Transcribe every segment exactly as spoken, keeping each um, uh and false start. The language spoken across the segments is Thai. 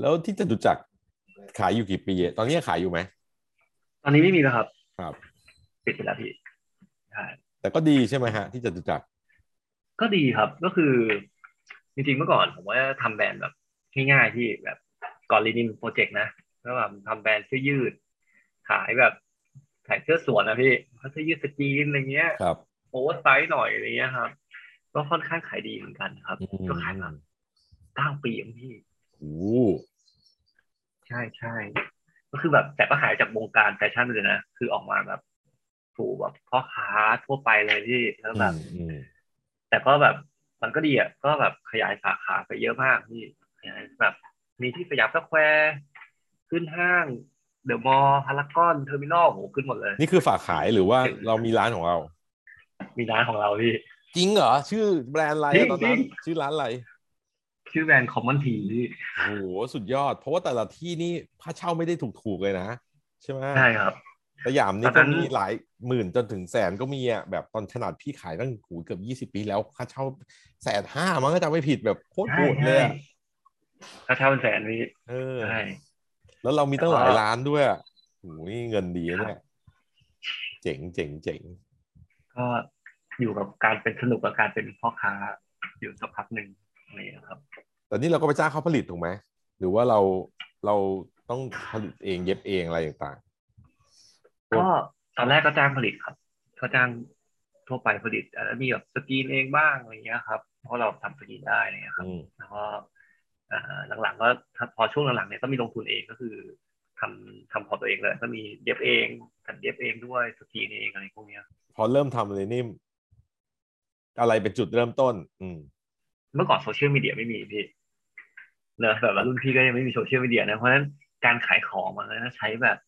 แล้วที่จตุจักรขายอยู่กี่ปีตอนนี้ขายอยู่ไหมตอนนี้ไม่มีแล้วครับครับปิดไปแล้วพี่แต่ก็ดีใช่ไหมฮะที่จตุจักรก็ดีครับก็คือจริงๆเมื่อก่อนผมว่าทำแบรนด์แบบง่ายๆที่แบบก่อน Renew Project นะก็แบบทำแบรนด์เสื้อยืดขายแบบขายเสื้อสวนนะพี่เสื้อยืดสกรีนอะไรเงี้ยครับโอเวอร์ไซส์หน่อยอะไรเงี้ยครับก็ค่อนข้างขายดีเหมือนกันครับก็ขายมาเก้าปีอย่างพี่โอ้ใช่ใช่ก็คือแบบแต่ก็หายจากวงการแฟชั่นเลยนะคือออกมาแบบถูกแบบพ่อค้าทั่วไปเลยที่แล้วแบบแต่ก็แบบมันก็ดีอ่ะก็แบบขยายสาขาไปเยอะมากพี่ขยายแบบมีที่สยามสแควร์ขึ้นห้างเดอะมอลล์พารากอนเทอร์มินอลโหขึ้นหมดเลยนี่คือฝากขายหรือว่าเรามีร้านของเรามีร้านของเราพี่จริงเหรอชื่อแบรนด์อะไรตอนนั้นชื่อร้านอะไรชื่อแบรนด์คอมมอนทีโอ้โหสุดยอดเพราะว่าแต่ละที่นี่ค่าเช่าไม่ได้ถูกๆเลยนะใช่ไหมใช่ครับสยามนี่ก็มีหลายหมื่นจนถึงแสนก็มีอ่ะแบบตอนขนาดพี่ขายตั้งหูเกือบยี่สิบปีแล้วค่าเช่าแสนห้ามันก็จะไม่ผิดแบบโคตรโหดเลยค่าเช่าเป็นแสนนี่เออใช่แล้วเรามีตั้งหลายล้านด้วยโอ้ยเงินดีเนี่ยเจ๋งเจ๋งเจ๋งก็อยู่กับการเป็นสนุกกับการเป็นพ่อค้าอยู่สักพักหนึ่งนี่ครับตอนนี้เราก็ไปจ้างเขาผลิตถูกไหมหรือว่าเราเราต้องผลิตเองเย็บเองอะไรต่างๆก็ตอนแรกก็จ้างผลิตครับก็จ้างทั่วไปผลิตแล้วมีแบบสกรีนเองบ้างอะไรเงี้ยครับเพราะเราทำสกรีนได้เนี่ยครับแล้วก็หลังๆก็พอช่วงหลังๆเนี่ยก็มีลงทุนเองก็คือทำทำของตัวเองเลยก็มีเย็บเองตัดเย็บเองด้วยสกรีนเองอะไรพวกเนี้ยพอเริ่มทำเลยนี่อะไรเป็นจุดเริ่มต้นอืมเมื่อก่อนโซเชียลมีเดียไม่มีพี่เนอะแบบรุ่นพี่ก็ยังไม่มีโซเชียลมีเดียนะเพราะฉะนั้นการขายของมันก็ใช้แบบ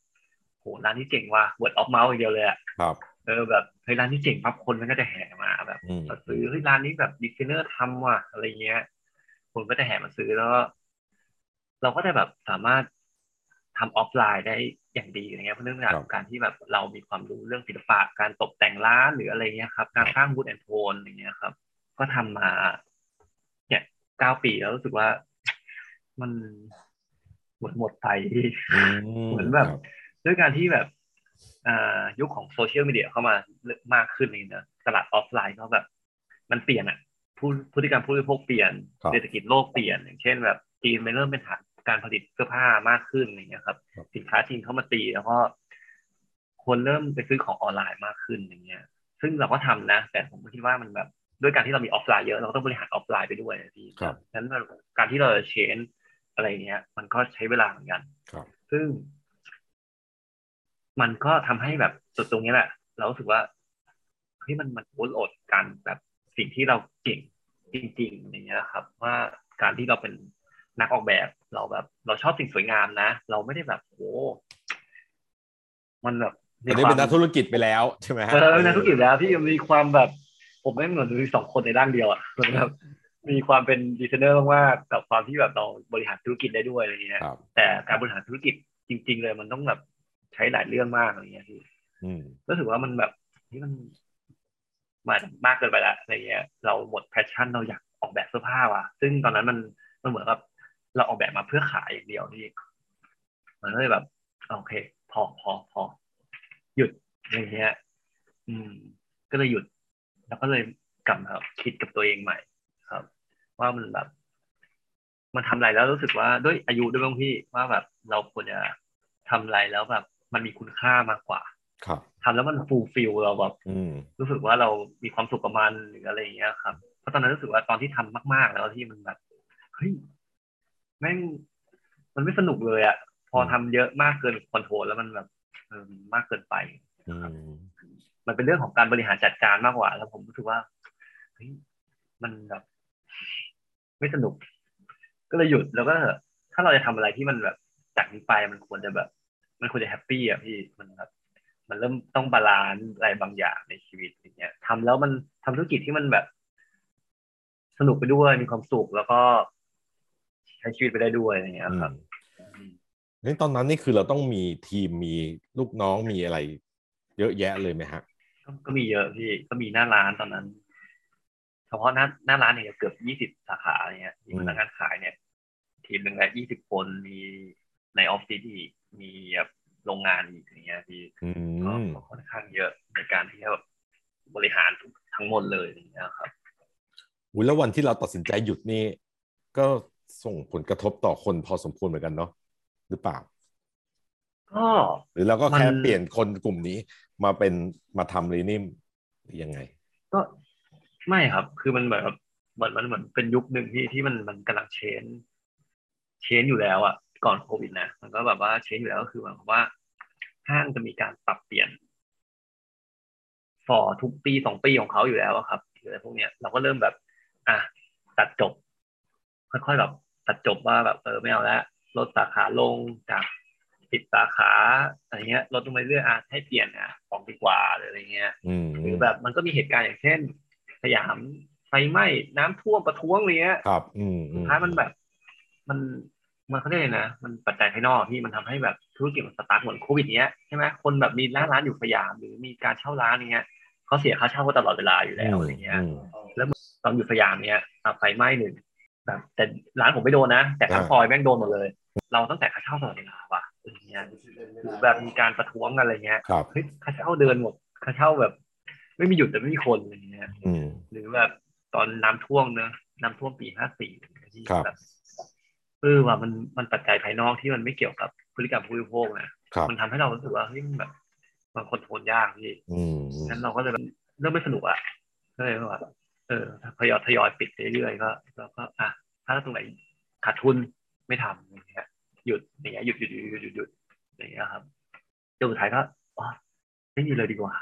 โหร้านที่เจ๋งว่ะ word of mouth อย่างเดียวเลยอ่ะครับเออแบบเฮ้ยร้านที่เจ๋งปั๊บคนมันก็จะแห่มาแบบมาซื้อเฮ้ยร้านนี้แบบดีไซเนอร์ทำว่ะอะไรเงี้ยคนก็จะแห่มาซื้อแล้วเราก็จะแบบสามารถทำออฟไลน์ได้อย่างดีอะไรเงี้ยเพราะเนื่องจากการที่แบบเรามีความรู้เรื่องศิลปะการตกแต่งร้านหรืออะไรเงี้ยครับการสร้างมูดแอนด์โทนอะไรเงี้ยครับก็ทำมาเก้าปีแล้วรู้สึกว่ามันหมดหมดไปเหมือนแบบด้วยการที่แบบยุคของโซเชียลมีเดียเข้ามามากขึ้นนี่นะตลาดออฟไลน์ก็แบบมันเปลี่ยนอ่ะผู้พฤติกรรมผู้บริโภคเปลี่ยนเศรษฐกิจโลกเปลี่ยนอย่างเช่นแบบจีนเริ่มเป็นฐานการผลิตเสื้อผ้ามากขึ้นอย่างเงี้ยครับสินค้าจีนเข้ามาตีแล้วก็คนเริ่มไปซื้อของออนไลน์มากขึ้นอย่างเงี้ยซึ่งเราก็ทำนะแต่ผมคิดว่ามันแบบด้วยการที่เรามีออฟไลน์เยอะเราก็ต้องบริหารออฟไลน์ไปด้วยพี่ครับฉะนั้นการที่เราจะเชนอะไรเนี้ยมันก็ใช้เวลาเหมือนกันครับซึ่งมันก็ทำให้แบบจุดตรงนี้แหละเรารู้สึกว่าเฮ้ยมันมันโอเวอร์โหลดการแบบสิ่งที่เราเก่งจริงๆอย่างเงี้ยครับว่าการที่เราเป็นนักออกแบบเราแบบเราชอบสิ่งสวยงามนะเราไม่ได้แบบโอ้มันแบบอันนี้เป็นนักธุรกิจไปแล้วใช่ไหมฮะเป็นนักธุรกิจแล้วที่มีความแบบผมไม่เหมือนมีสองคนในด้านเดียวอ่ะแบบมีความเป็นดีไซเนอร์มากๆแต่ความที่แบบเราบริหารธุรกิจได้ด้วยอะไรเงี้ยแต่การบริหารธุรกิจจริงๆเลยมันต้องแบบใช้หลายเรื่องมากอะไรเงี้ยที่รู้สึกว่ามันแบบที่มันมากเกินไปละอะไรเงี้ยเราหมดแพชชั่นเราอยากออกแบบเสื้อผ้าว่ะซึ่งตอนนั้นมันมันเหมือนกับเราออกแบบมาเพื่อขายอย่างเดียวที่มันเลยแบบโอเคพอพอพอหยุดอะไรเงี้ยอืมก็เลยหยุดแล้วก็เลยกลับมาคิดกับตัวเองใหม่ครับว่ามันแบบมันทำอะไรแล้วรู้สึกว่าด้วยอายุด้วยบางที่ว่าแบบเราควรจะทำอะไรแล้วแบบมันมีคุณค่ามากกว่าครับทำแล้วมันฟูลฟิลเราแบบรู้สึกว่าเรามีความสุขกับมันหรืออะไรอย่างเงี้ยครับเพราะตอนนั้นรู้สึกว่าตอนที่ทำมากๆแล้วที่มันแบบเฮ้ยแม่งมันไม่สนุกเลยอ่ะพอทำเยอะมากเกินคอนโทรลแล้วมันแบบเออมากเกินไปมันเป็นเรื่องของการบริหารจัดการมากกว่าแล้วผมรู้สึกว่าเฮ้ยมันแบบไม่สนุกก็เลยหยุดแล้วก็ถ้าเราจะทำอะไรที่มันแบบจากนี้ไปมันควรจะแบบมันควรจะแฮปปี้อ่ะพี่มันแบบมันเริ่มต้องบาลานซ์อะไรบางอย่างในชีวิตอย่างเงี้ยทำแล้วมันทำธุรกิจที่มันแบบสนุกไปด้วยมีความสุขแล้วก็ใช้ชีวิตไปได้ด้วยอย่างเงี้ยครับนี่ตอนนั้นนี่คือเราต้องมีทีมมีลูกน้องมีอะไรเยอะแยะเลยไหมฮะก็มีเยอะพี่ก็มีหน้าร้านตอนนั้นเฉพาะหน้าหน้าร้านเนี่ยเกือบยี่สิบสาขาเนี่ยมีพนักงานขายเนี่ยที ทีมหนึ่งละยี่สิบคนมีในออฟฟิศอีกมีแบบโรงงานอีกอย่างเงี้ยที่ก็ค่อนข้างเยอะในการที่แบบบริหารทั้งหมดเลยอย่างเงี้ยครับอุ้ยแล้ววันที่เราตัดสินใจหยุดนี่ก็ส่งผลกระทบต่อคนพอสมควรเหมือนกันเนาะหรือเปล่าก็หรือเราก็แค่เปลี่ยนคนกลุ่มนี้มาเป็นมาทำรีนิมหรือยังไงก็ไม่ครับคือมันแบบเหมือนมันเหมือนเป็นยุคหนึ่งที่ที่มันมันกำลังเชนเชนอยู่แล้วอ่ะก่อนโควิดนะมันก็แบบว่าเชนอยู่แล้วก็คือหมายความว่าห้างจะมีการปรับเปลี่ยนฟอร์ทุกปีสองปีของเขาอยู่แล้วครับอะไรพวกเนี้ยเราก็เริ่มแบบอ่ะตัดจบค่อยๆแบบตัดจบว่าแบบเออไม่เอาแล้วลดสาขาลงจากปิดสาขาอะไรเงี้ยลดลงไปเรื่อยอ่ะให้เปลี่ยนอ่ะของดีกว่าอะไรเงี้ยหรือแบบมันก็มีเหตุการณ์อย่างเช่นสยามไฟไหม้น้ำท่วมประท้วงอะไรเงี้ยครับอืมสุดท้ายมันแบบมันมันเขาเรียกนะมันปัจจัยภายนอกที่มันทำให้แบบธุรกิจมันสตาร์ทเหมือนโควิดเนี้ยใช่ไหมคนแบบมีร้านร้านอยู่สยามหรือมีการเช่าร้านเนี้ยเขาเสียค่าเช่าตลอดเวลาอยู่แล้วอะไรเงี้ยแล้วตอนอยู่สยามเนี้ยไฟไหม้หนึ่งแบบแต่ร้านผมไม่โดนนะแต่ทั้งซอยแม่งโดนหมดเลยเราต้องแต่ค่าเช่าตลอดเวลาว่ะอะไรเงี้ยหรือแบบมีการประท้วงกันอะไรเงี้ยเฮ้ยค่าเช่าเดินหมดค่าเช่าแบบไม่มีหยุดแต่ไม่มีคนอะไรเงี้ยหรือแบบตอนน้ำท่วมเนอะน้ำท่วมปีห้าสี่ที่แบบเออว่ามันมันปัจจัยภายนอกที่มันไม่เกี่ยวกับพฤติกรรมผู้บริโภคนะมันทำให้เรารู้สึกว่าเฮ้ยมันแบบมันคอนโทรลยากพี่งั้นเราก็เลยเริ่มไม่สนุกอ่ะก็เลยว่าเออทยอยทยอยปิดเรื่อยๆก็เราก็อ่ะถ้าตรงไหนขาดทุนไม่ทำอย่างเงี้ยหยุดอย่างเงี้ยหยุดหยุดหยุดหยุดหยุดอย่างเงี้ยครับจนสุดท้ายก็อ๋อไม่มีเลยดีกว่า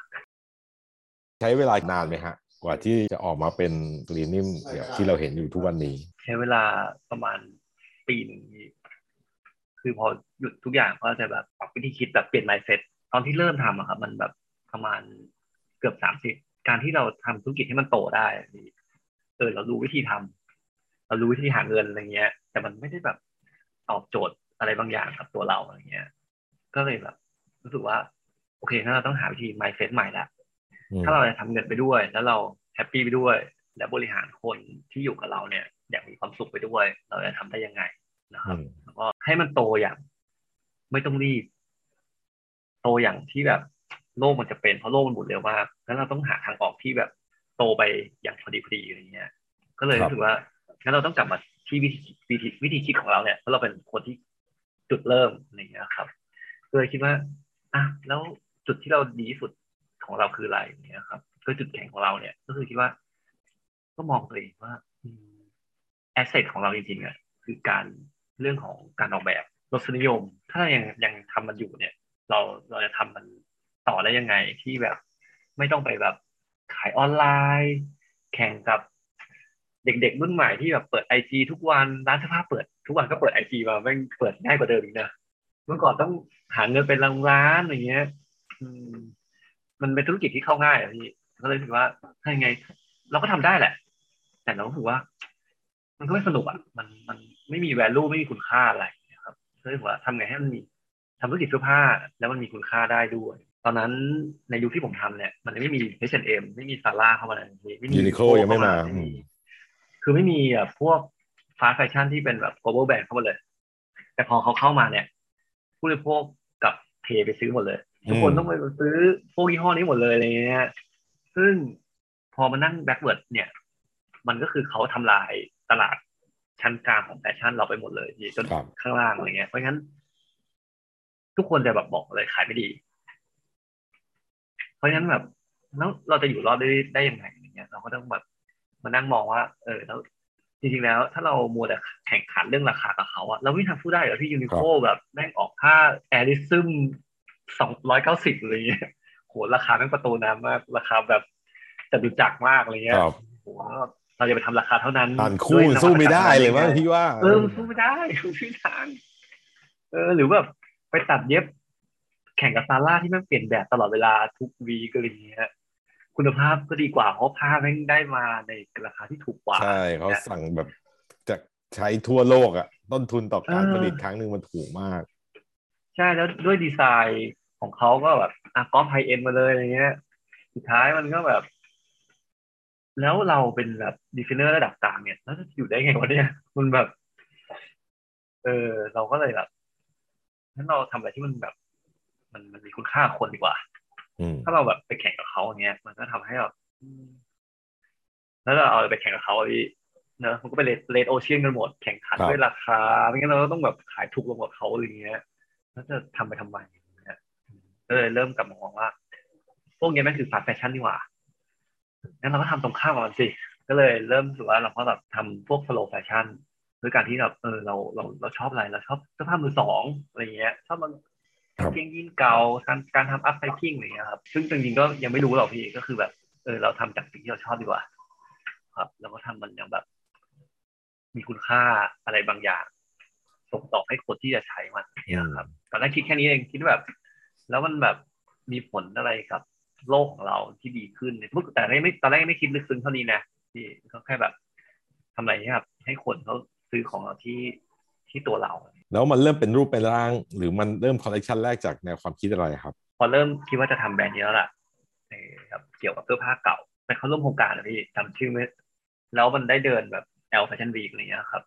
ใช้เวลานานไหมฮะกว่าที่จะออกมาเป็นรีนิมที่เราเห็นอยู่ทุกวันนี้ใช้เวลาประมาณปีนึงคือพอหยุดทุกอย่างก็จะแบบปรับวิธีคิดแบบเปลี่ยน mindset ตอนที่เริ่มทำอะครับมันแบบประมาณเกือบสามสิบการที่เราทำธุรกิจให้มันโตได้เออเรารู้วิธีทำเรารู้วิธีหาเงินอะไรเงี้ยแต่มันไม่ได้แบบตอบโจทย์อะไรบางอย่างกับตัวเราอะไรเงี้ยก็เลยแบบรู้สึกว่าโอเคงั้นเราต้องหาวิธี mindset ใหม่ละถ้าเราจะทำเงินไปด้วยแล้วเราแฮปปี้ไปด้วยและบริหารคนที่อยู่กับเราเนี่ยอยากมีความสุขไปด้วยเราจะทำได้ยังไงนะครับแล้วก็ให้มันโตอย่างไม่ต้องรีบโตอย่างที่แบบโลกมันจะเป็นเพราะโลกมันหมุนเร็วมากงั้นเราต้องหาทางออกที่แบบโตไปอย่างพอดีพอดีอะไรเงี้ยก็เลยรู้สึกว่างั้นเราต้องกลับมาที่วิธีวิธีวิธีคิดของเราเนี่ยเพราะเราเป็นคนที่จุดเริ่มอะไรเงี้ยครับก็เลยคิดว่าอ่ะแล้วจุดที่เราดีที่สุดของเราคืออะไรอย่างเงี้ยครับก็จุดแข็งของเราเนี่ยก็คือคิดว่าก็มองตัวเองว่าแอสเซทของเราจริงๆอ่ะคือการเรื่องของการออกแบบรสนิยมถ้ายังยังทำมันอยู่เนี่ยเราเราจะทำมันต่อได้ยังไงที่แบบไม่ต้องไปแบบขายออนไลน์แข่งกับเด็กๆรุ่นใหม่ที่แบบเปิด ไอ จี ทุกวันร้านเสื้อผ้าเปิดทุกวันก็เปิด ไอ จี มาแม่งเปิดง่ายกว่าเดิมอีกนะเมื่อก่อนต้องหาเงินเป็นรางร้านอย่างเงี้ยมันเป็นธุรกิจที่เข้าง่ายอ่ะพี่ก็เลยรู้สึกว่าถ้ายังไงเราก็ทำได้แหละแต่เราถือว่ามันก็ไม่สนุกอ่ะมันมันไม่มี value ไม่มีคุณค่าอะไรนะครับก็เลยว่าทำไงให้มันมีทำธุรกิจเสื้อผ้าแล้วมันมีคุณค่าได้ด้วยตอนนั้นในยุคที่ผมทำเนี่ยมันไม่มี เอช แอนด์ เอ็ม ไม่มีซาร่าเข้ามาไม่มียูนิโคลยังไม่มาคือไม่มีแบบพวกฟาสต์แฟชั่นที่เป็นแบบ global brand เข้ามาเลยแต่พอเขาเข้ามาเนี่ยผู้บริโภคกับเทไปซื้อหมดเลยทุกคนต้องไปซื้อพวกยี่ห้อนี้หมดเลยอะไรเงี้ยซึ่งพอมานั่งแบ็คเวิร์ดเนี่ยมันก็คือเขาทำลายตลาดชั้นกลางของแฟชั่นเราไปหมดเลยจนข้างล่างอะไรเงี้ยเพราะงั้นทุกคนจะแบบบอกเลยขายไม่ดีเพราะงั้นแบบแล้วเราจะอยู่รอดได้ได้ยังไงอย่างเงี้ยเราก็ต้องแบบมานั่งมองว่าเออแล้วจริงๆแล้วถ้าเรามัวแต่แข่งขันเรื่องราคากับเขาอะเราไม่ทำสู้ได้หรอที่ยูนิโคลแบบแม่งออกผ้าแอริซึมสองร้อยเก้าสิบอะไรเงี้ยโหราคาแม่งประตูน้ำมากราคาแบบจตุจักรมากอะไรเงี้ยโหเราจะไปทำราคาเท่านั้นตันคู่สู้ไม่ได้เลยว่าพี่ว่าเออสู้ไม่ได้สู้ไม่ได้เออหรือแบบไปตัดเย็บแข่งกับซาร่าที่แม่งเปลี่ยนแบบตลอดเวลาทุกวีก็อะไรเงี้ยคุณภาพก็ดีกว่าเพราะผ้าแม่งได้มาในราคาที่ถูกกว่าใช่เขาสั่งแบบจะใช้ทั่วโลกอะต้นทุนต่อการผลิตครั้งนึงมันถูกมากใช่แล้วด้วยดีไซน์ของเขาก็แบบอ่ะก๊อปไฮเอ็นด์มาเลยอะไรเงี้ยสุดท้ายมันก็แบบแล้วเราเป็นแบบดีไซเนอร์ระดับกลางเนี่ยแล้วจะอยู่ได้ไงวะเนี่ยมันแบบ เออเราก็เลยแบบงั้นเราทำอะไรที่มันแบบมันมันมีคุณค่าคนดีกว่าถ้าเราแบบไปแข่งกับเขาอย่างเงี้ยมันก็ทำให้แบบแล้วเราเอาไปแข่งกับเขาพี่เนอะมันก็ไปเลทเลทโอเชียนกันหมดแข่งขันด้วยราคาไม่งั้นเราต้องแบบขายถูกลงกว่าเขาอะไรเงี้ยแล้วจะทำไปทำไมเนี่ยก็เลยเริ่มกลับมามองว่าพวกนี้มันคือฟาสต์แฟชั่นดีกว่างั้นเราก็ทำตรงข้ามมันสิก็เลยเริ่มรู้ว่าเราก็แบบทำพวก slow fashion ด้วยการที่แบบเออเราเราเราชอบอะไรเราชอบเสื้อผ้ามือสองอะไรเงี้ยชอบมันเกงยีนเก่าการการทำอัพไซคลิ่งอะไรเงี้ยครับซึ่งจริงๆก็ยังไม่รู้หรอกพี่ก็คือแบบเออเราทำจากสิ่งที่เราชอบดีกว่าครับแล้วก็ทำมันอย่างแบบมีคุณค่าอะไรบางอย่างส่งต่อให้คนที่จะใช้มันนะครับตอนแรกคิดแค่นี้เองคิดแบบแล้วมันแบบมีผลอะไรกับโลกของเราที่ดีขึ้นแต่ไม่ตอนแรกไม่คิดลึกซึ้งเท่านี้นะที่เขาแค่แบบทำอะไรให้แบบให้คนเขาซื้อของเราที่ที่ตัวเราแล้วมันเริ่มเป็นรูปเป็นร่างหรือมันเริ่มคอลเลคชันแรกจากแนวความคิดอะไรครับพอเริ่มคิดว่าจะทำแบรนด์นี้แล้วล่ะครับเกี่ยวกับเสื้อผ้าเก่าแต่เขาร่วมโครงการนะพี่จำชื่อไม่แล้วมันได้เดินแบบ แอล เอ Fashion Week อะไรเงี้ยครับ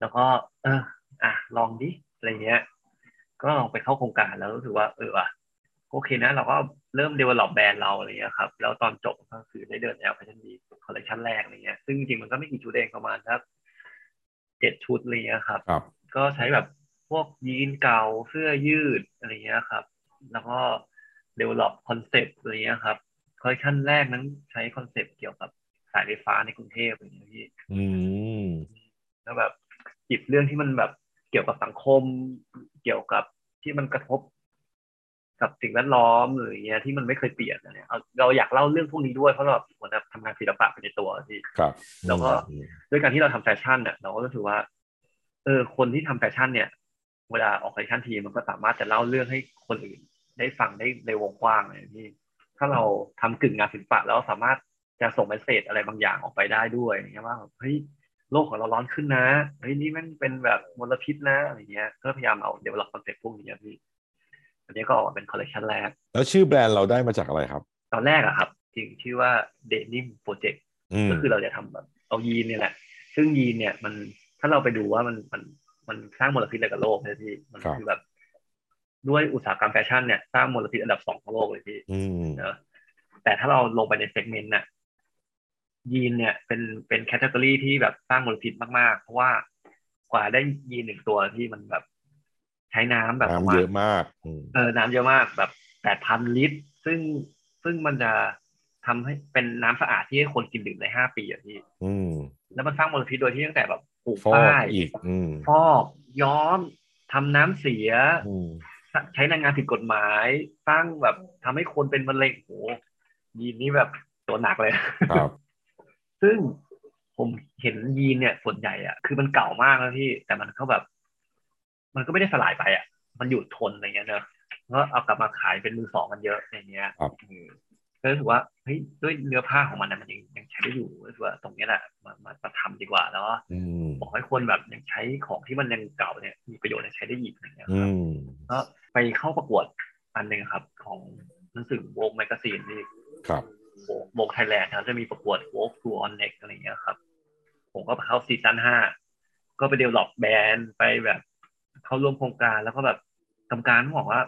แล้วก็เอออ่ะลองดิอะไรเงี้ยก็ลองไปเข้าโครงการแล้วรู้สึกว่าเออว่ะโอเคนะเราก็เริ่ม develop แบรนด์เราอะไรเงี้ยครับแล้วตอนจบก็คือได้เดิน แอล เอ Fashion Week คอลเลคชันแรกอะไรเงี้ยซึ่งจริงๆมันก็ไม่กี่ชุดเองประมาณครับเจ็ดชุดอะไรเงี้ยครับก็ใช้แบบพวกยีนเก่าเสื้อยืดอะไรเงี้ยครับแล้วก็ develop concept อะไรเงี้ยครับคอลเลคชันแรกนั้นใช้คอนเซ็ปต์เกี่ยวกับสายไฟฟ้าในกรุงเทพอะไรเงี้ยพี่แล้วแบบหยิบเรื่องที่มันแบบเกี่ยวกับสังคมเกี่ยวกับที่มันกระทบกับสิ่งแวดล้อมหรืออย่างเงี้ยที่มันไม่เคยเปลี่ยนเนี่ยเราอยากเล่าเรื่องพวกนี้ด้วยเพราะเราเหมือนทำงานศิลปะเป็นในตัวที่แล้วก็ด้วยการที่เราทำแฟชั่นเนี่ยเราก็รู้สึกว่าเออคนที่ทำแฟชั่นเนี่ยเวลาออกแฟชั่นทีมันก็สามารถจะเล่าเรื่องให้คนอื่นได้ฟังได้ในวงกว้างเลยที่ถ้าเราทำกึ่งงานศิลปะแล้วสามารถจะส่งเมสเสจอะไรบางอย่างออกไปได้ด้วยอย่างเงี้ยว่าเฮ้ยโลกของเราร้อนขึ้นนะเฮ้ยนี่มันเป็นแบบมลพิษนะอะไรเงี้ยก็พยายามเอาเดเวลลอปคอนเซ็ปต์พวกนี้พี่อันนี้ก็ออกเป็นคอลเลคชันแรกแล้วชื่อแบรนด์เราได้มาจากอะไรครับตอนแรกอะครับจริงชื่อว่า Denim Project ก็คือเราจะทำแบบเอายีนเนี่ยแหละซึ่งยีนเนี่ยมันถ้าเราไปดูว่ามันมันมันสร้างมลพิษอะไรกับโลกเนี่ยพี่มันคือแบบด้วยอุตสาหกรรมแฟชั่นเนี่ยสร้างมลพิษอันดับสองของโลกเลยพี่เนอะแต่ถ้าเราลงไปในเซกเมนต์เนี่ยยีนเนี่ยเป็นเป็นแคตตาล็อกที่แบบสร้างมลพิษมากๆเพราะว่ากว่าได้ยีนหนึ่งตัวที่มันแบบใช้น้ำแบบน้ำเยอะมากเออน้ำเยอะมากแบบ แปดพัน ลิตรซึ่งซึ่งมันจะทำให้เป็นน้ำสะอาดที่ให้คนกินดื่มในห้าปีอย่างนี้แล้วมันสร้างมลพิษโดยที่ตั้งแต่แบบปลูกฝ้ายฟอกย้อมทำน้ำเสียใช้แรงงานผิดกฎหมายสร้างแบบทำให้คนเป็นมะเร็งโอ้ยีนนี่แบบตัวหนักเลยครับซึ่งผมเห็นยีนเนี่ยส่วนใหญ่อ่ะคือมันเก่ามากแล้วพี่แต่มันก็แบบมันก็ไม่ได้สลายไปอ่ะมันอยู่ทนอะไรเงี้ยเนอะก็เอากลับมาขายเป็นมือสองกันเยอะอย่างเงี้ยก็รู้สึกว่าเฮ้ยด้วยเนื้อผ้าของมันนะมันยังยังใช้ได้อยู่รู้สึกว่าตรงนี้แหละมามามาทำดีกว่าแล้วบอกให้คนแบบยังใช้ของที่มันยังเก่าเนี่ยมีประโยชน์ใช้ได้อีกอย่างเงี้ยครับก็ไปเข้าประกวดอันนึงครับของหนังสือVogueแมกกาซีนนี่ครับโบกไทยแลนด์เขาจะมีประกวด Vogue To Onnects อะไรอย่างเงี้ยครับผมก็ไปเข้าซีซั่นห้าก็ไป develop แบรนด์ไปแบบเข้าร่วมโครงการแล้วก็แบบทำการต้องบอกว่า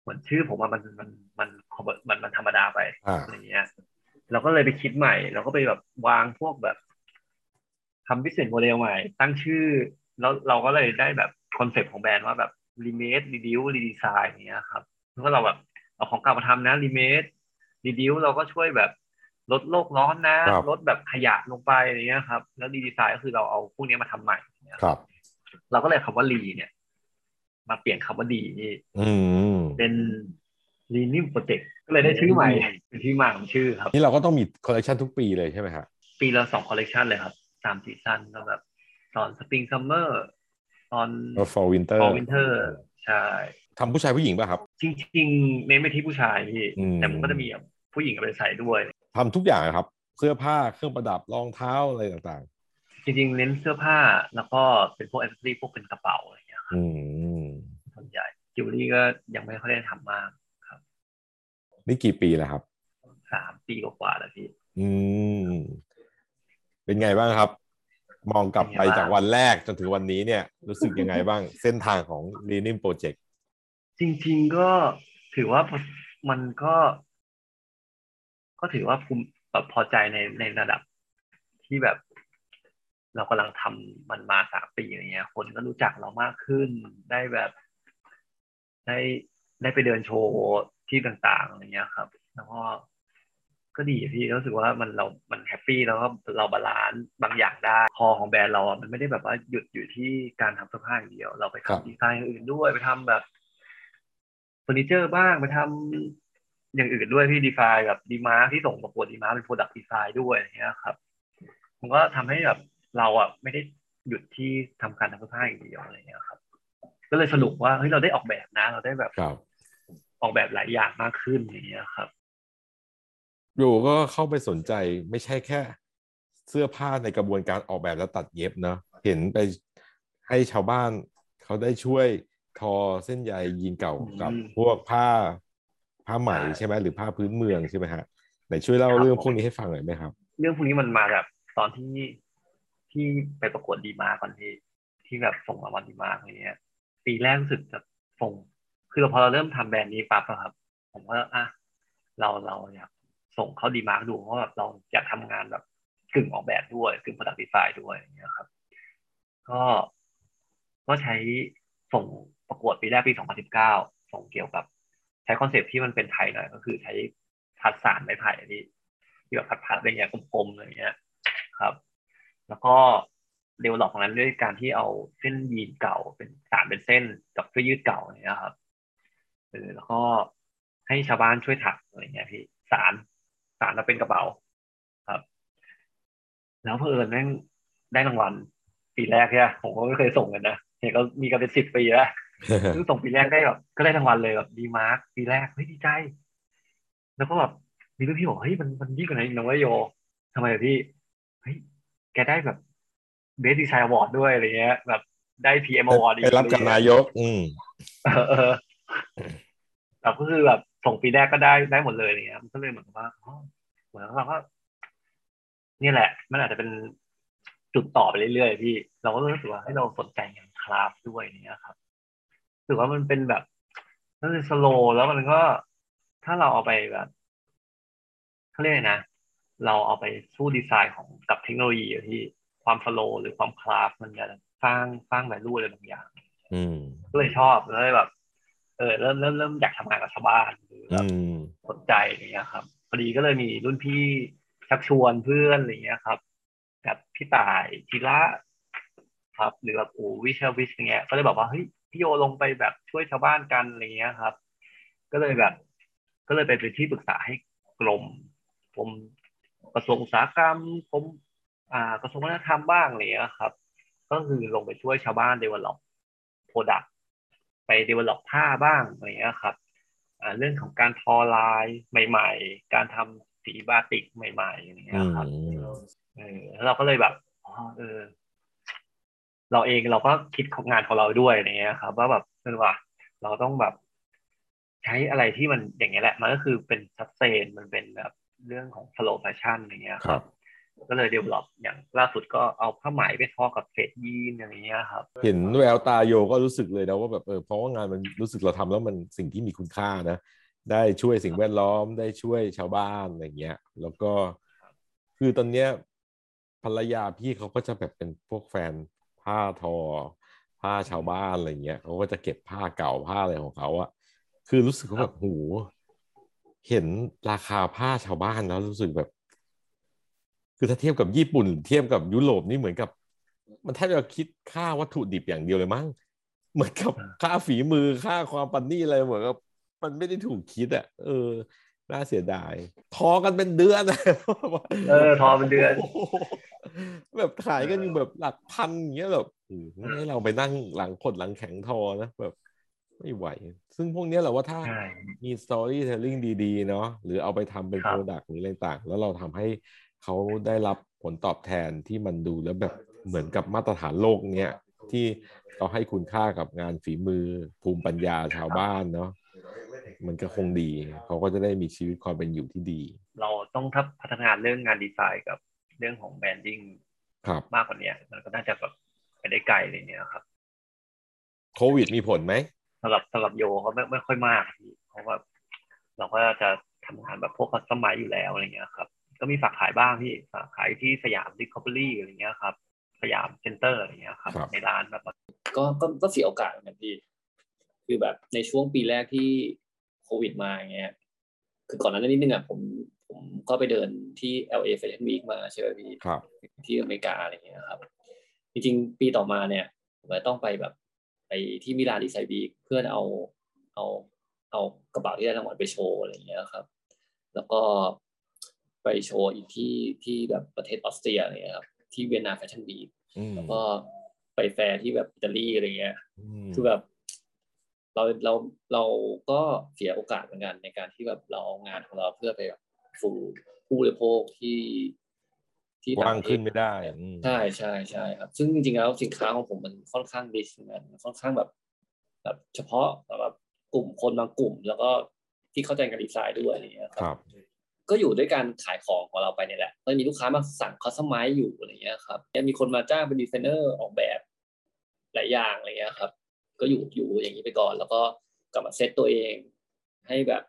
เหมือนชื่อผมว่ามันมันมันมันมันธรรมดาไปอะไรอย่างเงี้ยเราก็เลยไปคิดใหม่เราก็ไปแบบวางพวกแบบทำ business model ใหม่ตั้งชื่อแล้วเราก็เลยได้แบบคอนเซ็ปต์ของแบรนด์ว่าแบบ remake reduce redesign อย่างเงี้ยครับแล้วก็เราแบบเอาของเก่ามาทำนะ remakeดีดิวเราก็ช่วยแบบลดโลกร้อนนะลดแบบขยะลงไปอะไรเงี้ยครับแล้วดีดีไซน์ก็คือเราเอาพวกนี้มาทำใหม่ครับเราก็เลยคำว่ารีเนี่ยมาเปลี่ยนคำว่าดีนี่เป็นรีนิมโปรเจกต์ก็เลยได้ชื่อใหม่เป็นที่มาของชื่อครับนี่เราก็ต้องมีคอลเลคชันทุกปีเลยใช่ไหมครับปีละสองคอลเลคชันเลยครับตามซีซั่นก็แบบตอนสปริงซัมเมอร์ตอนฟอลวินเทอร์ฟอลวินเทอร์ใช่ทำผู้ชายผู้หญิงป่ะครับจริงๆเน้นไปที่ผู้ชายพี่แต่มันก็จะมีผู้หญิงไปใส่ด้วยทำทุกอย่างครับเสื้อผ้าเครื่องประดับรองเท้าอะไรต่างๆจริงๆเน้นเสื้อผ้าแล้วก็เป็นพวกแอคเซสซอรี่พวกเป็นกระเป๋าอะไรอย่างเงี้ยครับส่วนใหญ่จิวเวลรี่ก็ยังไม่ค่อยได้ทำมากครับนี่กี่ปีแล้วครับสามปีกว่าแล้วพี่อืมเป็นไงบ้างครับ มองกลับไปจากวันแรกจนถึงวันนี้เนี่ยรู้สึกยังไงบ้างเส้นทางของ Denim Project จริงๆก็ถือว่ามันก็ก็ถือว่าภูมิแบบพอใจในในระดับที่แบบเรากำลังทำมันมาสามปีอย่างเงี้ยคนก็รู้จักเรามากขึ้นได้แบบได้ได้ไปเดินโชว์ที่ต่างๆอะไรเงี้ยครับแล้วก็ก็ดีพี่รู้สึกว่ามันเรามันแฮปปี้แล้วก็เราบาลานซ์บางอย่างได้คอของแบรนด์เราอ่ะมันไม่ได้แบบว่าหยุดอยู่ที่การทำเสื้อผ้าอย่างเดียวเราไปทำดีไซน์อื่นด้วยไปทำแบบเฟอร์นิเจอร์บ้างไปทำอย่างอื่นด้วยพี่ดีไซน์แบบดีมาที่ส่งประกวดดีมาเป็นโปรดักต์ดีไซน์ด้วยอย่างเงี้ยครับมันก็ทำให้แบบเราอ่ะไม่ได้หยุดที่ทำการทำเสื้อผ้าอย่างเดียวอะไรเงี้ยครับก็เลยสรุปว่าเฮ้ยเราได้ออกแบบนะเราได้แบบออกแบบหลายอย่างมากขึ้นอย่างเงี้ยครับอยู่ก็เข้าไปสนใจไม่ใช่แค่เสื้อผ้าในกระบวนการออกแบบและตัดเย็บเนาะเห็นไปให้ชาวบ้านเขาได้ช่วยทอเส้นใยยีนเก่ากับพวกผ้าผ้าไหมใช่ไหมหรือผ้าพื้นเมืองใช่ไหมฮะไหนช่วยเล่าเรื่องพวกนี้ให้ฟังหน่อยไหมครับเรื่องพวกนี้มันมาแบบตอนที่ที่ไปประกวดดีมาก่อนที่ที่แบบส่งรางวัลดีมาอะไรเงี้ยปีแรกรู้สึกจะส่งคือพอเราเริ่มทำแบรนด์นี้ปั๊บครับผมว่าอ่ะเราเราอยากส่งเขาดีมาร์กดูเพราะแบบเราอยากทำงานแบบกึ่งออกแบบด้วยกึ่ง product design ด้วยอย่างเงี้ยครับก็ก็ใช้ส่งประกวดปีแรกปีสองพันสิบเก้าส่งเกี่ยวกับใช้คอนเซ็ปต์ที่มันเป็นไทยหน่อยก็คือใช้พัดสารไม้ไผ่ที่ที่แบบพัดๆอะไรเงี้ยกลมๆอะไรเงี้ยครับแล้วก็เดเวลลอปของนั้นด้วยการที่เอาเส้นยีนเก่าเป็นสารเป็นเส้นกับเสื้อยืดเก่าอย่างเงี้ยครับเออแล้วก็ให้ชาวบ้านช่วยถักอะไรเงี้ยพี่สารสารแล้วเป็นกระเป๋าครับแล้วเผอิญแม่งได้รางวัลปีแรกใช่ไหมผมก็ไม่เคยส่งกันนะเห็นก็มีกันเป็นสิบปีแล้วซึ่งส่งปีแรกได้แบบก็ได้รางวัลเลยแบบดีมาร์กปีแรกเฮ้ยดีใจแล้วก็แบบมีพี่บอกเฮ้ยมันมันดีกว่านั้นน้องโยทำไมพี่เฮ้ยแกได้แบบเบสดีไซน์อวอร์ดด้วยอะไรเงี้ยแบบได้พีเอ็มอวอร์ดไปรับกับนายกอืมเออเราก็คือแบบส่งปีแรกก็ได้ได้หมดเลยเนี่ยมันก็เลยเหมือนว่าอ๋อเหมือนเราก็นี่แหละมันอาจจะเป็นจุดต่อไปเรื่อยๆพี่เราก็รู้สึกว่าให้เราสนใจงานคราฟด้วยเนี่ยครับถือว่ามันเป็นแบบมันเป็นสโลว์แล้วมันก็ถ้าเราเอาไปแบบเขาเรียกนะเราเอาไปสู้ดีไซน์ของกับเทคโนโลยีที่ความสโลว์หรือความคราฟมันจะสร้างสร้างแวลูอะไรบางอย่างก็เลยชอบแล้วแบบเออเริ่มเริ่มเริ่มอยากทำงานกับชาวบ้านหรือแบบสนใจอะไรเงี้ยครับพอดีก็เลยมีรุ่นพี่ชักชวนเพื่อนอะไรเงี้ยครับกับพี่ต่ายจิระครับหรือแบบโอ้วิชาวิชเงี้ยก็เลยบอกว่าเฮ้ยพี่โยลงไปแบบช่วยชาวบ้านกันอะไรเงี้ยครับก็เลยแบบก็เลยไปเป็นที่ปรึกษาให้กรมกรมกระทรวงอุตสาหกรรมกรมอ่ากระทรวงวัฒนธรรมบ้างอะไรเงี้ยครับก็คือลงไปช่วยชาวบ้าน develop productไป develop ผ้าบ้างอะไรเงี้ยครับเรื่องของการทอลายใหม่ๆการทำสีบาติกใหม่ๆอย่างเงี้ยครับเออแล้วเราก็เลยแบบอ๋อเออเราเองเราก็คิดของงานของเราด้วยอย่างเงี้ยครับว่าแบบเออว่าเราต้องแบบใช้อะไรที่มันอย่างเงี้ยแหละมันก็คือเป็นซับเซนมันเป็นแบบเรื่องของ slow fashion อย่างเงี้ยครับก็เลย develop อย่างล่าสุดก็เอาผ้าไหมไปทอกับเศษยีนอะไรเงี้ยครับเห็นแววตาโยก็รู้สึกเลยนะว่าแบบเออเพราะว่างานมันรู้สึกเราทำแล้วมันสิ่งที่มีคุณค่านะได้ช่วยสิ่งแวดล้อมได้ช่วยชาวบ้านอะไรเงี้ยแล้วก็คือตอนเนี้ยภรรยาพี่เขาก็จะแบบเป็นพวกแฟนผ้าทอผ้าชาวบ้านอะไรเงี้ยเขาก็จะเก็บผ้าเก่าผ้าอะไรของเขาอะคือรู้สึกว่าแบบโหเห็นราคาผ้าชาวบ้านแล้วรู้สึกแบบคือถ้าเทียบกับญี่ปุ่นเทียบกับยุโรปนี่เหมือนกับมันแทบจะคิดค่าวัตถุดิบอย่างเดียวเลยมั้งเหมือนกับค่าฝีมือค่าความประณีตอะไรเหมือนกับมันไม่ได้ถูกคิดอ่ะเออน่าเสียดายทอกันเป็นเดือนเออทอเป็นเดือนแบบขายกันอยู่แบบหลักพันอย่างเงี้ยแบบให้เราไปนั่งหลังขดหลังแข็งทอนะแบบไม่ไหวซึ่งพวกนี้แหละว่าถ้ามีสตอรี่เทลลิ่งดีๆเนาะหรือเอาไปทำเป็นโปรดักต์หรืออะไรต่างแล้วเราทำให้เขาได้รับผลตอบแทนที่มันดูแล้วแบบเหมือนกับมาตรฐานโลกเนี่ยที่เขาให้คุณค่ากับงานฝีมือภูมิปัญญาชาวบ้านเนาะมันก็คงดีเขาก็จะได้มีชีวิตความเป็นอยู่ที่ดีเราต้องพัฒนาเรื่องงานดีไซน์กับเรื่องของแบรนดิ้ง มากกว่านี้มันก็น่าจะแบบไปได้ไกลเลยเนี่ยครับโควิดมีผลไหมสำหรับสำหรับโยเขาไม่ไม่ค่อยมากเพราะว่าเราก็จะทำงานแบบพวกคัสตอมไมซ์อยู่แล้วอะไรเงี้ยครับก็มีฝากขายบ้างพี่ฝากขายที่สยามดิสคัฟเวอรี่อะไรเงี้ยครับสยามเซ็นเตอร์อะไรเงี้ยครับในร้านแบบก็ก็ก็เสียโอกาสเหมือนกันพี่คือแบบในช่วงปีแรกที่โควิดมาอย่างเงี้ยคือก่อนหน้านี้นิดนึงอ่ะผมผมก็ไปเดินที่ แอล เอ Fashion Week มาใช่ไหมพี่ที่อเมริกาอะไรเงี้ยครับจริงๆปีต่อมาเนี่ยผมก็ต้องไปแบบไปที่มิลานดีไซน์วีคเพื่อเอาเอาเอากระเป๋าที่ได้รางวัลไปโชว์อะไรเงี้ยครับแล้วก็ไปโชว์อีกที่ที่แบบประเทศออสเตรียอะไรเงี้ยครับที่เวียนนาแฟชั่นวีคแล้วก็ไปแฟร์ที่แบบอิตาลีอะไรเงี้ยคือแบบเราเราเราก็เสียโอกาสเหมือนกันในการที่แบบเราเอางานของเราเพื่อไปแบบสู่ผู้บริโภคที่ที่ต่างขึ้นไม่ได้ใช่ใช่ใช่ครับซึ่งจริงๆแล้วสินค้าของผมมันค่อนข้างดิสนะค่อนข้างแบบแบบเฉพาะแบบกลุ่มคนบางกลุ่มแล้วก็ที่เข้าใจการดีไซน์ด้วยเนี่ยครับก็อยู่ด้วยการขายของของเราไปเนี่ยแหละก็มีลูกค้ามาสั่งคัสตอมไมซ์อยู่อะไรเงี้ยครับมีคนมาจ้างเป็นดีไซเนอร์ออกแบบหลายอย่างอะไรเงี้ยครับก็อยู่อยู่อย่างนี้ไปก่อนแล้วก็กลับมาเซตตัวเองให้แบบ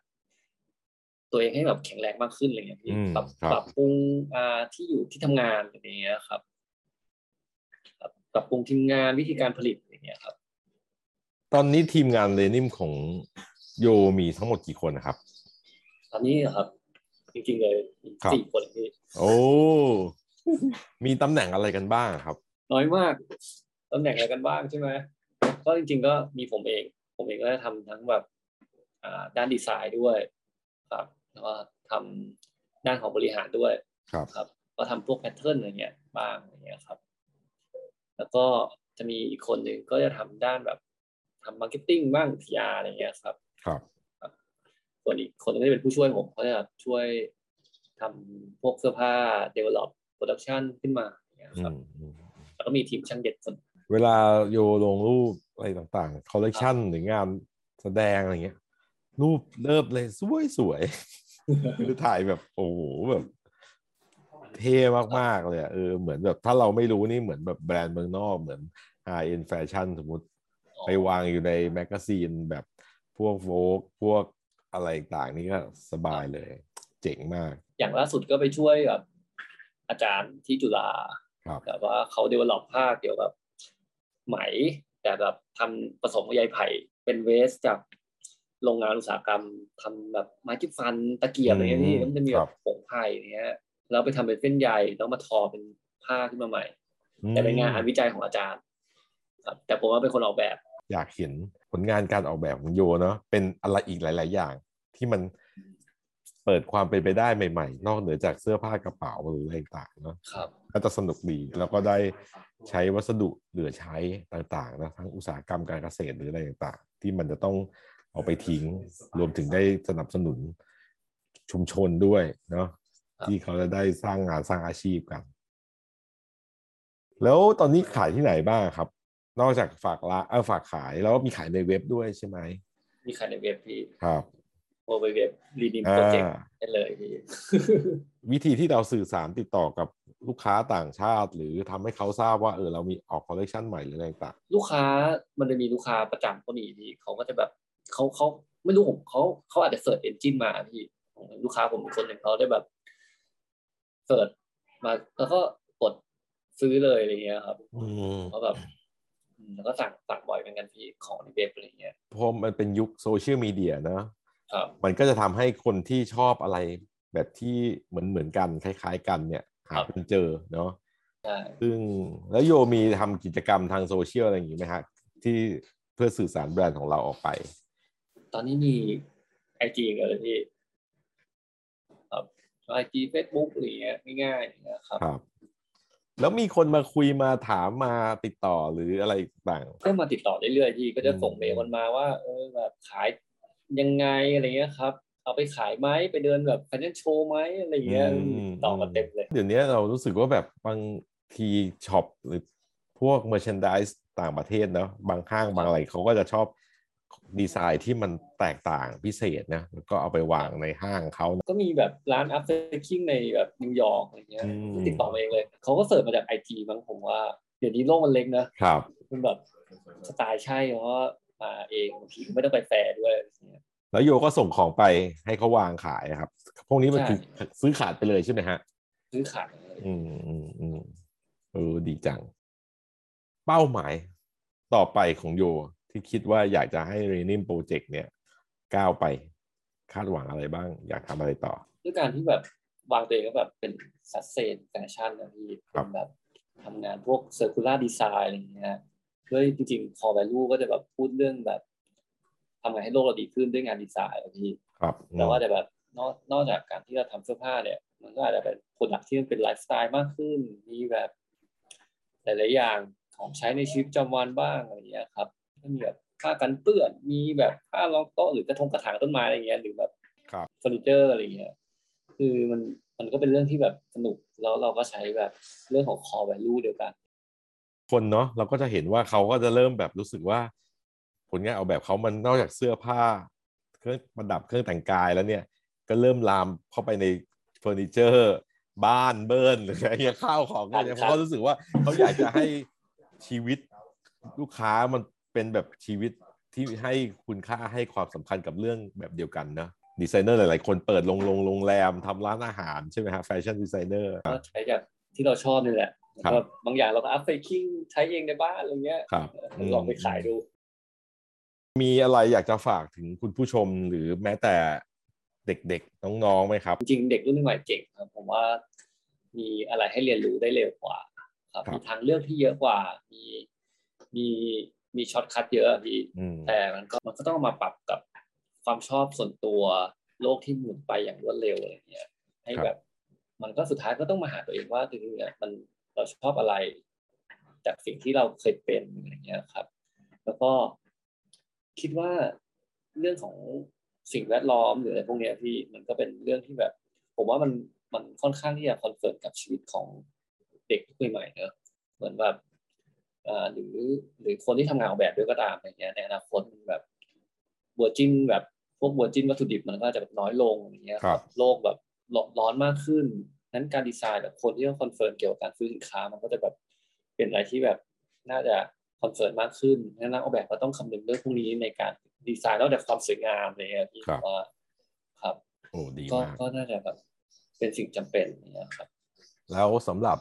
ตัวเองให้แบบแข็งแรงมากขึ้นอะไรอย่างเงี้ยพี่ปรับปรับปรุงอ่าที่อยู่ที่ทำงานอะไรอย่างเงี้ยครับปรับปรุงทีมงานวิธีการผลิตอะไรอย่างเงี้ยครับตอนนี้ทีมงานเลนิมของโยมีทั้งหมดกี่คนนะครับตอนนี้ครับจริงๆเลยสี่คนพี่โอ้มีตำแหน่งอะไรกันบ้างครับน้อยมากตำแหน่งอะไรกันบ้างใช่ไหมก็จริงๆก็มีผมเองผมเองก็จะทำทั้งแบบด้านดีไซน์ด้วยครับแล้วก็ทำด้านของบริหารด้วยครับครับก็ทำพวกแพทเทิร์นอะไรเงี้ยบ้างอะไรเงี้ยครับแล้วก็จะมีอีกคนหนึ่งก็จะทำด้านแบบทำมาร์เก็ตติ้งบ้าง พี อาร์ อะไรเงี้ยครับครับส่วนอีกคนก็จะเป็นผู้ช่วยผมเขาจะช่วยทำพวกเสื้อผ้า develop production ขึ้นมาอย่างเงี้ยครับแล้วก็มีทีมช่างเด็ดคนเวลาโยลงรูปอะไรต่างๆคอลเลคชันหรืองานแสดงอะไรเงี้ยรูปเลิฟเลยสวยสวยคือถ่ายแบบโอ้โหแบบเท่มากๆเลยเออเหมือนแบบถ้าเราไม่รู้นี่เหมือนแบบแบรนด์เมืองนอกเหมือน high end fashion สมมุติไปวางอยู่ในแมกกาซีนแบบพวก Vogue พวกอะไรต่างนี่ก็สบายเลยเจ๋งมากอย่างล่าสุดก็ไปช่วยแบบอาจารย์ที่จุฬาแต่ว่าเขาเดเวลลอปภาคเกี่ยวกับไหมแต่แบบทำผสมกับใยไผ่เป็นเวสจากโรงงานอุตสาหกรรมทำแบบไม้จิ้มฟันตะเกียบอะไรเงี้ยพี่มันจะมีแบบผงไผ่เนี้ยแล้วไปทำเป็นเส้นใยแล้วมาทอเป็นผ้าขึ้นมาใหม่แต่เป็นงานวิจัยของอาจารย์แต่ผมว่าเป็นคนออกแบบอยากเห็นผลงานการออกแบบของโยเนาะเป็นอะไรอีกหลายๆอย่างที่มันเปิดความเป็นไปได้ใหม่ๆนอกเหนือจากเสื้อผ้ากระเป๋าหรืออะไรต่างๆเนาะก็จะสนุกดีแล้วก็ได้ใช้วัสดุเหลือใช้ต่างๆนะทั้งอุตสาหกรรมการเกษตรหรืออะไรต่างๆที่มันจะต้องเอาไปทิ้งรวมถึงได้สนับสนุนชุมชนด้วยเนาะที่เขาจะได้สร้างงานสร้างอาชีพกันแล้วตอนนี้ขายที่ไหนบ้างครับนอกจากฝากละเออฝากขายแล้วมีขายในเว็บด้วยใช่ไหมมีขายในเว็บพี่ครับโอเวอร์เว็บ Renew Protect ได้เลยพี่วิธีที่เราสื่อสารติดต่อกับลูกค้าต่างชาติหรือทำให้เขาทราบว่าเออเรามีออกคอลเลคชันใหม่หรืออะไรต่างลูกค้ามันจะมีลูกค้าประจำคนนี้ที่เขาก็จะแบบเขาเขาไม่รู้ผมเขาเขาอาจจะเสิร์ชเอนจินมาพี่ลูกค้าผมคนหนึ่งเขาได้แบบเสิร์ชมาแล้วก็กดซื้อเลยอะไรเงี้ยครับเขาแบบแล้วก็สั่งสั่งบ่อยเหมือนกันพี่ของในเว็บอะไรเงี้ยเพราะมันเป็นยุคโซเชียลมีเดียนะมันก็จะทำให้คนที่ชอบอะไรแบบที่เหมือนเหมือนกันคล้ายๆกันเนี่ยหาคนเจอเนาะซึ่งแล้วโยมีทำกิจกรรมทางโซเชียลอะไรอย่างนี้ไหมฮะที่เพื่อสื่อสารแบรนด์ของเราออกไปตอนนี้มี ไอ จี กันเลยพี่ครับ ไอ จี Facebook อะไรเงี้ยง่ายๆนะครับครับแล้วมีคนมาคุยมาถามมาติดต่อหรืออะไรต่างก็มาติดต่อเรื่อยๆพี่ก็จะส่งเมลมันมาว่าเออแบบขายยังไงอะไรเงี้ยครับเอาไปขายไหมไปเดินแบบแฟชั่นโชว์ไหมอะไรเงี้ยต่อมาเต็มเลยเดี๋ยวนี้เรารู้สึกว่าแบบบางทีช็อปหรือพวกเมอร์แชนไดส์ต่างประเทศเนาะบางห้างบางอะไรเขาก็จะชอบ ดีไซน์ที่มันแตกต่างพิเศษนะแล้วก็เอาไปวางในห้างเขาก็มีแบบร้านอัพไซคลิ่งในแบบนิวยอร์กอะไรเงี้ยติดต่อมาเองเลยเขาก็เสิร์ฟมาจากไอทีบางผมว่าเดี๋ยวนี้โลกมันเล็กนะครับมันแบบสไตล์ใช่เพราะมาเองบางทีไม่ต้องไปแฟร์ด้วยแล้วโยก็ส่งของไปให้เขาวางขายครับพวกนี้มันซื้อขาดไปเลยใช่ไหมฮะซื้อขาดเลยอืมอืมอืมเออดีจังเป้าหมายต่อไปของโยที่คิดว่าอยากจะให้ Renew Project เนี่ยก้าวไปคาดหวังอะไรบ้างอยากทำอะไรต่อด้วยการที่แบบวางตัวเองก็แบบเป็น Sustain Fashion นะพี่เป็นแบบทำงานพวก Circular Design อะไรอย่างเงี้ยด้วยจริงๆ Core Value ก็จะแบบพูดเรื่องแบบทำไงให้โลกเราดีขึ้นด้วยงานดีไซน์พี่แต่ว่าแต่แบบนอกนอกจากการที่เราทำเสื้อผ้าเนี่ยมันก็อาจจะเป็นผลลัพธ์ที่มันเป็นไลฟ์สไตล์มากขึ้นมีแบบหลายๆอย่างของใช้ในชีวิตประจำวันบ้างอะไรอย่างเงี้ยครับมีแบบผ้ากันเปื้อนมีแบบผ้ารองโต๊ะหรือกระทงกระถางต้นไม้อะไรเงี้ยหรือแบบเฟอร์นิเจอร์อะไรเงี้ยคือมันมันก็เป็นเรื่องที่แบบสนุกแล้วเราก็ใช้แบบเรื่องของ core value เดียวกันคนเนาะเราก็จะเห็นว่าเขาก็จะเริ่มแบบรู้สึกว่าผลงานออกแบบเขามันนอกจากเสื้อผ้าเครื่องประดับเครื่องแต่งกายแล้วเนี่ยก็เริ่มลามเข้าไปในเฟอร์นิเจอร์บ้านเบิร์นหรืออะไรเงี้ยข้าวของเนี่ยเขารู้สึกว่าเขาอยากจะให้ชีวิตลูกค้ามันเป็นแบบชีวิตที่ให้คุณค่าให้ความสำคัญกับเรื่องแบบเดียวกันนะดีไซเนอร์หลายๆคนเปิดลงลงโรงแรมทำร้านอาหารใช่ไหมฮะแฟชั่นดีไซเนอร์ก็ใช้จากที่เราชอบนี่แหละแบบบางอย่างเราก็อัพไซคลิ่งใช้เองในบ้านอะไรเงี้ยลองไปขายดูมีอะไรอยากจะฝากถึงคุณผู้ชมหรือแม้แต่เด็กๆน้องๆไหมครับจริงเด็กรุ่นใหม่เก่งครับผมว่ามีอะไรให้เรียนรู้ได้เร็วกว่าครับมีทางเลือกที่เยอะกว่ามีมีมีช็อตคัทเยอะพี่แต่มันก็มันก็ต้องมาปรับกับความชอบส่วนตัวโลกที่หมุนไปอย่างรวดเร็วอะไรเงี้ยให้แบบมันก็สุดท้ายก็ต้องมาหาตัวเองว่าจริงๆมันเราชอบอะไรจากสิ่งที่เราเคยเป็นอะไรเงี้ยครับแล้วก็คิดว่าเรื่องของสิ่งแวดล้อมหรืออะไรพวกนี้พี่มันก็เป็นเรื่องที่แบบผมว่ามันมันค่อนข้างที่จะคอนเซิร์นกับชีวิตของเด็กใหม่ๆเนอะเหมือนแบบหรือหรือคนที่ทำงานออกแบบด้วยก็ตามอย่างเงี้ยในอนาคตแบบเวอร์จินแบบพวกเวอร์จินวัตถุดิบมันก็จะแบบน้อยลงอย่างเงี้ยครับโลกแบบร้อนมากขึ้นนั้นการดีไซน์แบบคนที่ต้องคอนเซิร์นเกี่ยวกับการซื้อสินค้ามันก็จะแบบเป็นอะไรที่แบบน่าจะคอนเซิร์นมากขึ้นนั้นนักออกแบบก็ต้องคำนึงเรื่องพวกนี้ในการดีไซน์แล้วแต่ความสวยงามอะไรเงี้ยที่ผมว่าครับโอ้ดีมากก็น่าจะแบบเป็นสิ่งจำเป็นเนี่ยครับแล้วสำหรับ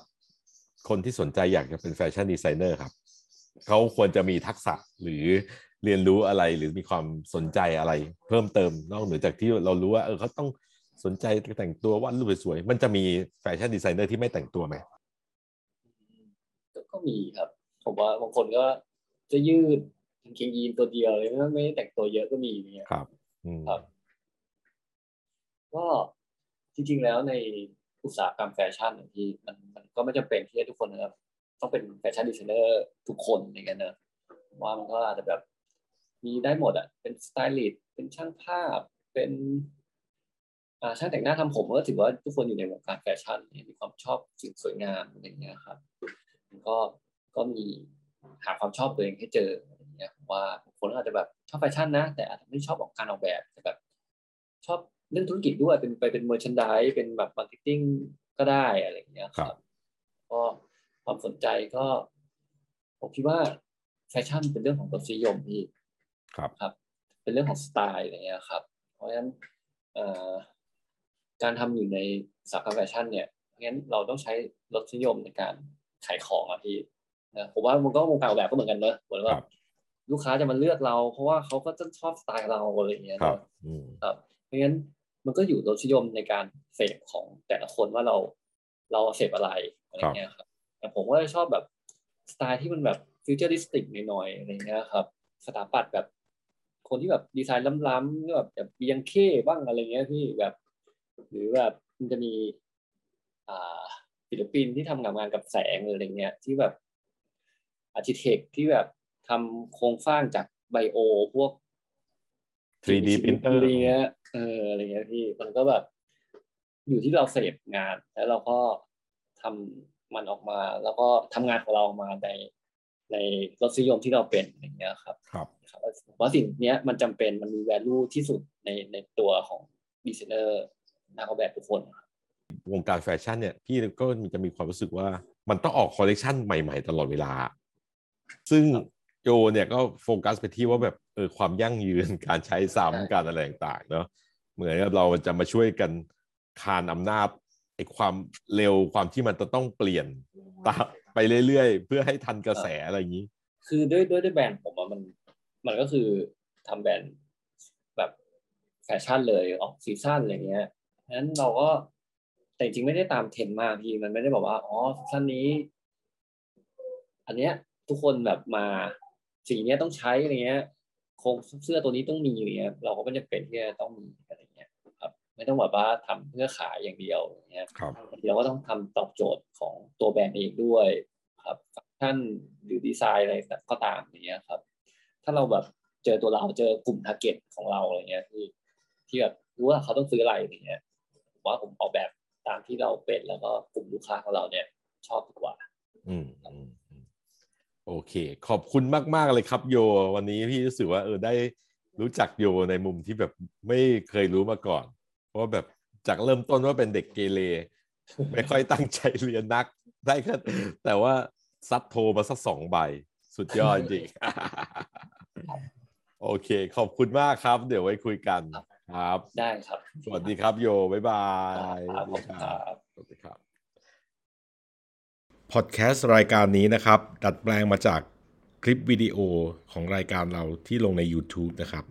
คนที่สนใจอยากจะเป็นแฟชั่นดีไซเนอร์ครับเขาควรจะมีทักษะหรือเรียนรู้อะไรหรือมีความสนใจอะไรเพิ่มเติมนอกเหนือจากที่เรารู้ว่าเออเขาต้องสนใจแต่งตัววาดรูปสวยๆมันจะมีแฟชั่นดีไซเนอร์ที่ไม่แต่งตัวไหมก็มีครับผมว่าบางคนก็จะยืดกางเกงยีนตัวเดียวเลยไม่แต่งตัวเยอะก็มีอย่างเงี้ยครับครับก็จริงๆแล้วในอุตสาหกรรมแฟชั่นอย่างที่มันมันก็ไม่จำเป็นที่ทุกคนนะครับต้องเป็นแฟชั่นดีไซเนอร์ทุกคนอย่างเงี้ยนะว่ามันก็อาจจะแบบมีได้หมดอ่ะเป็นสไตลิสต์เป็นช่างภาพเป็นอ่าช่างแต่งหน้าทำผมก็ถือว่าทุกคนอยู่ในวงการแฟชั่นมีความชอบสิ่งสวยงามอะไรเงี้ยครับก็ก็มีหาความชอบตัวเองให้เจออะไรเงี้ยว่าคนอาจจะแบบชอบแฟชั่นนะแต่อาจจะไม่ชอบออกการออกแบบแต่แบบชอบเรื่องธุรกิจด้วยเป็นไปเป็นเมอร์แชนไดส์เป็นแบบมาร์เก็ตติ้งก็ได้อะไรอย่างเงี้ยครับก็ความสนใจก็ผมคิดว่าแฟชั่นเป็นเรื่องของรสนิยมพี่ครับครับเป็นเรื่องของสไตล์อะไรเงี้ยครับเพราะฉะนั้นการทำอยู่ในสาขาแฟชั่นเนี่ยงั้นเราต้องใช้รสนิยมในการขายของอะพี่นะผมว่ามันก็วงการออกแบบก็เหมือนกันเนอะเหมือนว่าลูกค้าจะมาเลือกเราเพราะว่าเขาก็ชอบสไตล์เราอะไรอย่างเงี้ยครับครับเพราะงั้นมันก็อยู่รสนิยมในการเสพของแต่ละคนว่าเราเราเสพอะไรอะไรเงี้ยครับแต่ผมก็ชอบแบบสไตล์ที่มันแบบฟิวเจอริสติกหน่อยๆอะไรเงี้ยครับสถาปัตย์แบบคนที่แบบดีไซน์ล้ำๆก็แบบแบบเบียงเค้บ้างอะไรเงี้ยที่แบบหรือแบบมันจะมีอ่าศิลปินที่ทำงานกับแสงอะไรเงี้ยที่แบบอาร์คิเทคที่แบบทำโครงสร้างจากไบโอพวกทรี ดี printer อะไรเงี้ยเอออะไรเงี้ยพี่มันก็แบบอยู่ที่เราเสพงานแล้วเราก็ทำมันออกมาแล้วก็ทำงานของเราออกมาใน ในรสนิยมที่เราเป็นอย่างเงี้ยครับครับผมว่าสิ่งเนี้ยมันจำเป็นมันมี value ที่สุดในในตัวของดีไซเนอร์นักออกแบบทุกคนวงการแฟชั่นเนี่ยพี่ก็จะมีความรู้สึกว่ามันต้องออกคอลเลกชันใหม่ๆตลอดเวลาซึ่งโยเนี่ยก็โฟกัสไปที่ว่าแบบเออความยั่งยืนการใช้ซ้ำการอะไรต่างๆเนาะเหมือนกับเราจะมาช่วยกันคานอำนาจไอ้ความเร็วความที่มันจะต้องเปลี่ยนตามไปเรื่อยๆเพื่อให้ทันกระแสอะไรอย่างนี้คือด้วยด้วยแบรนด์ผมว่ามันมันก็คือทำแบรนด์แบบแฟชั่นเลยออกซีซั่นอะไรเงี้ยนั้นเราก็แต่จริงไม่ได้ตามเทรนด์มากพี่มันไม่ได้บอกว่าอ๋อซีซั่นนี้อันเนี้ยทุกคนแบบมาสีเนี้ยต้องใช้อะไรเงี้ยโครงเสื้อตัวนี้ต้องมีอย่างเงี้ยเราก็ไม่จำเป็นที่จะต้องมีอะไรเงี้ยครับไม่ต้องแบบว่าทำเพื่อขายอย่างเดียวอย่างเงี้ยครับเราก็ต้องทำตอบโจทย์ของตัวแบรนด์เองด้วยครับฟังก์ชันหรือดีไซน์อะไรก็ตามอย่างเงี้ยครับถ้าเราแบบเจอตัวเราเจอกลุ่มทาร์เก็ตของเราอะไรเงี้ยที่ที่แบบรู้ว่าเขาต้องซื้ออะไรอย่างเงี้ยผมว่าผมออกแบบตามที่เราเป็นแล้วก็กลุ่มลูกค้าของเราเนี่ยชอบดีกว่าอืมโอเคขอบคุณมากๆเลยครับโยวันนี้พี่รู้สึกว่าเออได้รู้จักโยในมุมที่แบบไม่เคยรู้มาก่อนเพราะแบบจากเริ่มต้นว่าเป็นเด็กเกเร ไม่ค่อยตั้งใจเรียนนักได้ก็แต่ว่าซัดโทรมาสักสองใบสุดยอดจริง โอเคขอบคุณมากครับเดี๋ยวไว้คุยกันครับได้ครับสวัสดีครับโยบ๊ายบายสวัสดีครับสวัสดีครับพอดแคสต์รายการนี้นะครับดัดแปลงมาจากคลิปวิดีโอของรายการเราที่ลงใน YouTube นะครับ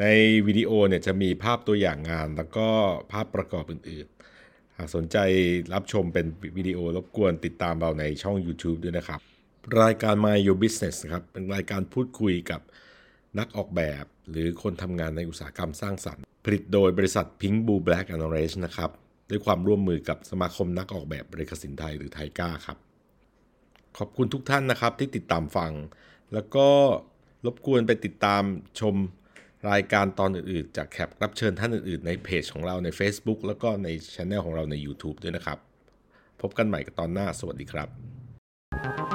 ในวิดีโอเนี่ยจะมีภาพตัวอย่างงานแล้วก็ภาพประกอบอื่นๆหากสนใจรับชมเป็นวิดีโอรบกวนติดตามเราในช่อง YouTube ด้วยนะครับรายการ Myo Business นะครับเป็นรายการพูดคุยกับนักออกแบบหรือคนทำงานในอุตสาหกรรมสร้างสรรค์ผลิตโดยบริษัท Pink Blue Black and Orange นะครับด้วยความร่วมมือกับสมาคมนักออกแบบเรขสินไทยหรือ ThaiGA ครับขอบคุณทุกท่านนะครับที่ติดตามฟังแล้วก็รบกวนไปติดตามชมรายการตอนอื่นๆจากแขกรับเชิญท่านอื่นๆในเพจของเราใน Facebook แล้วก็ใน Channel ของเราใน YouTube ด้วยนะครับพบกันใหม่กับตอนหน้าสวัสดีครับ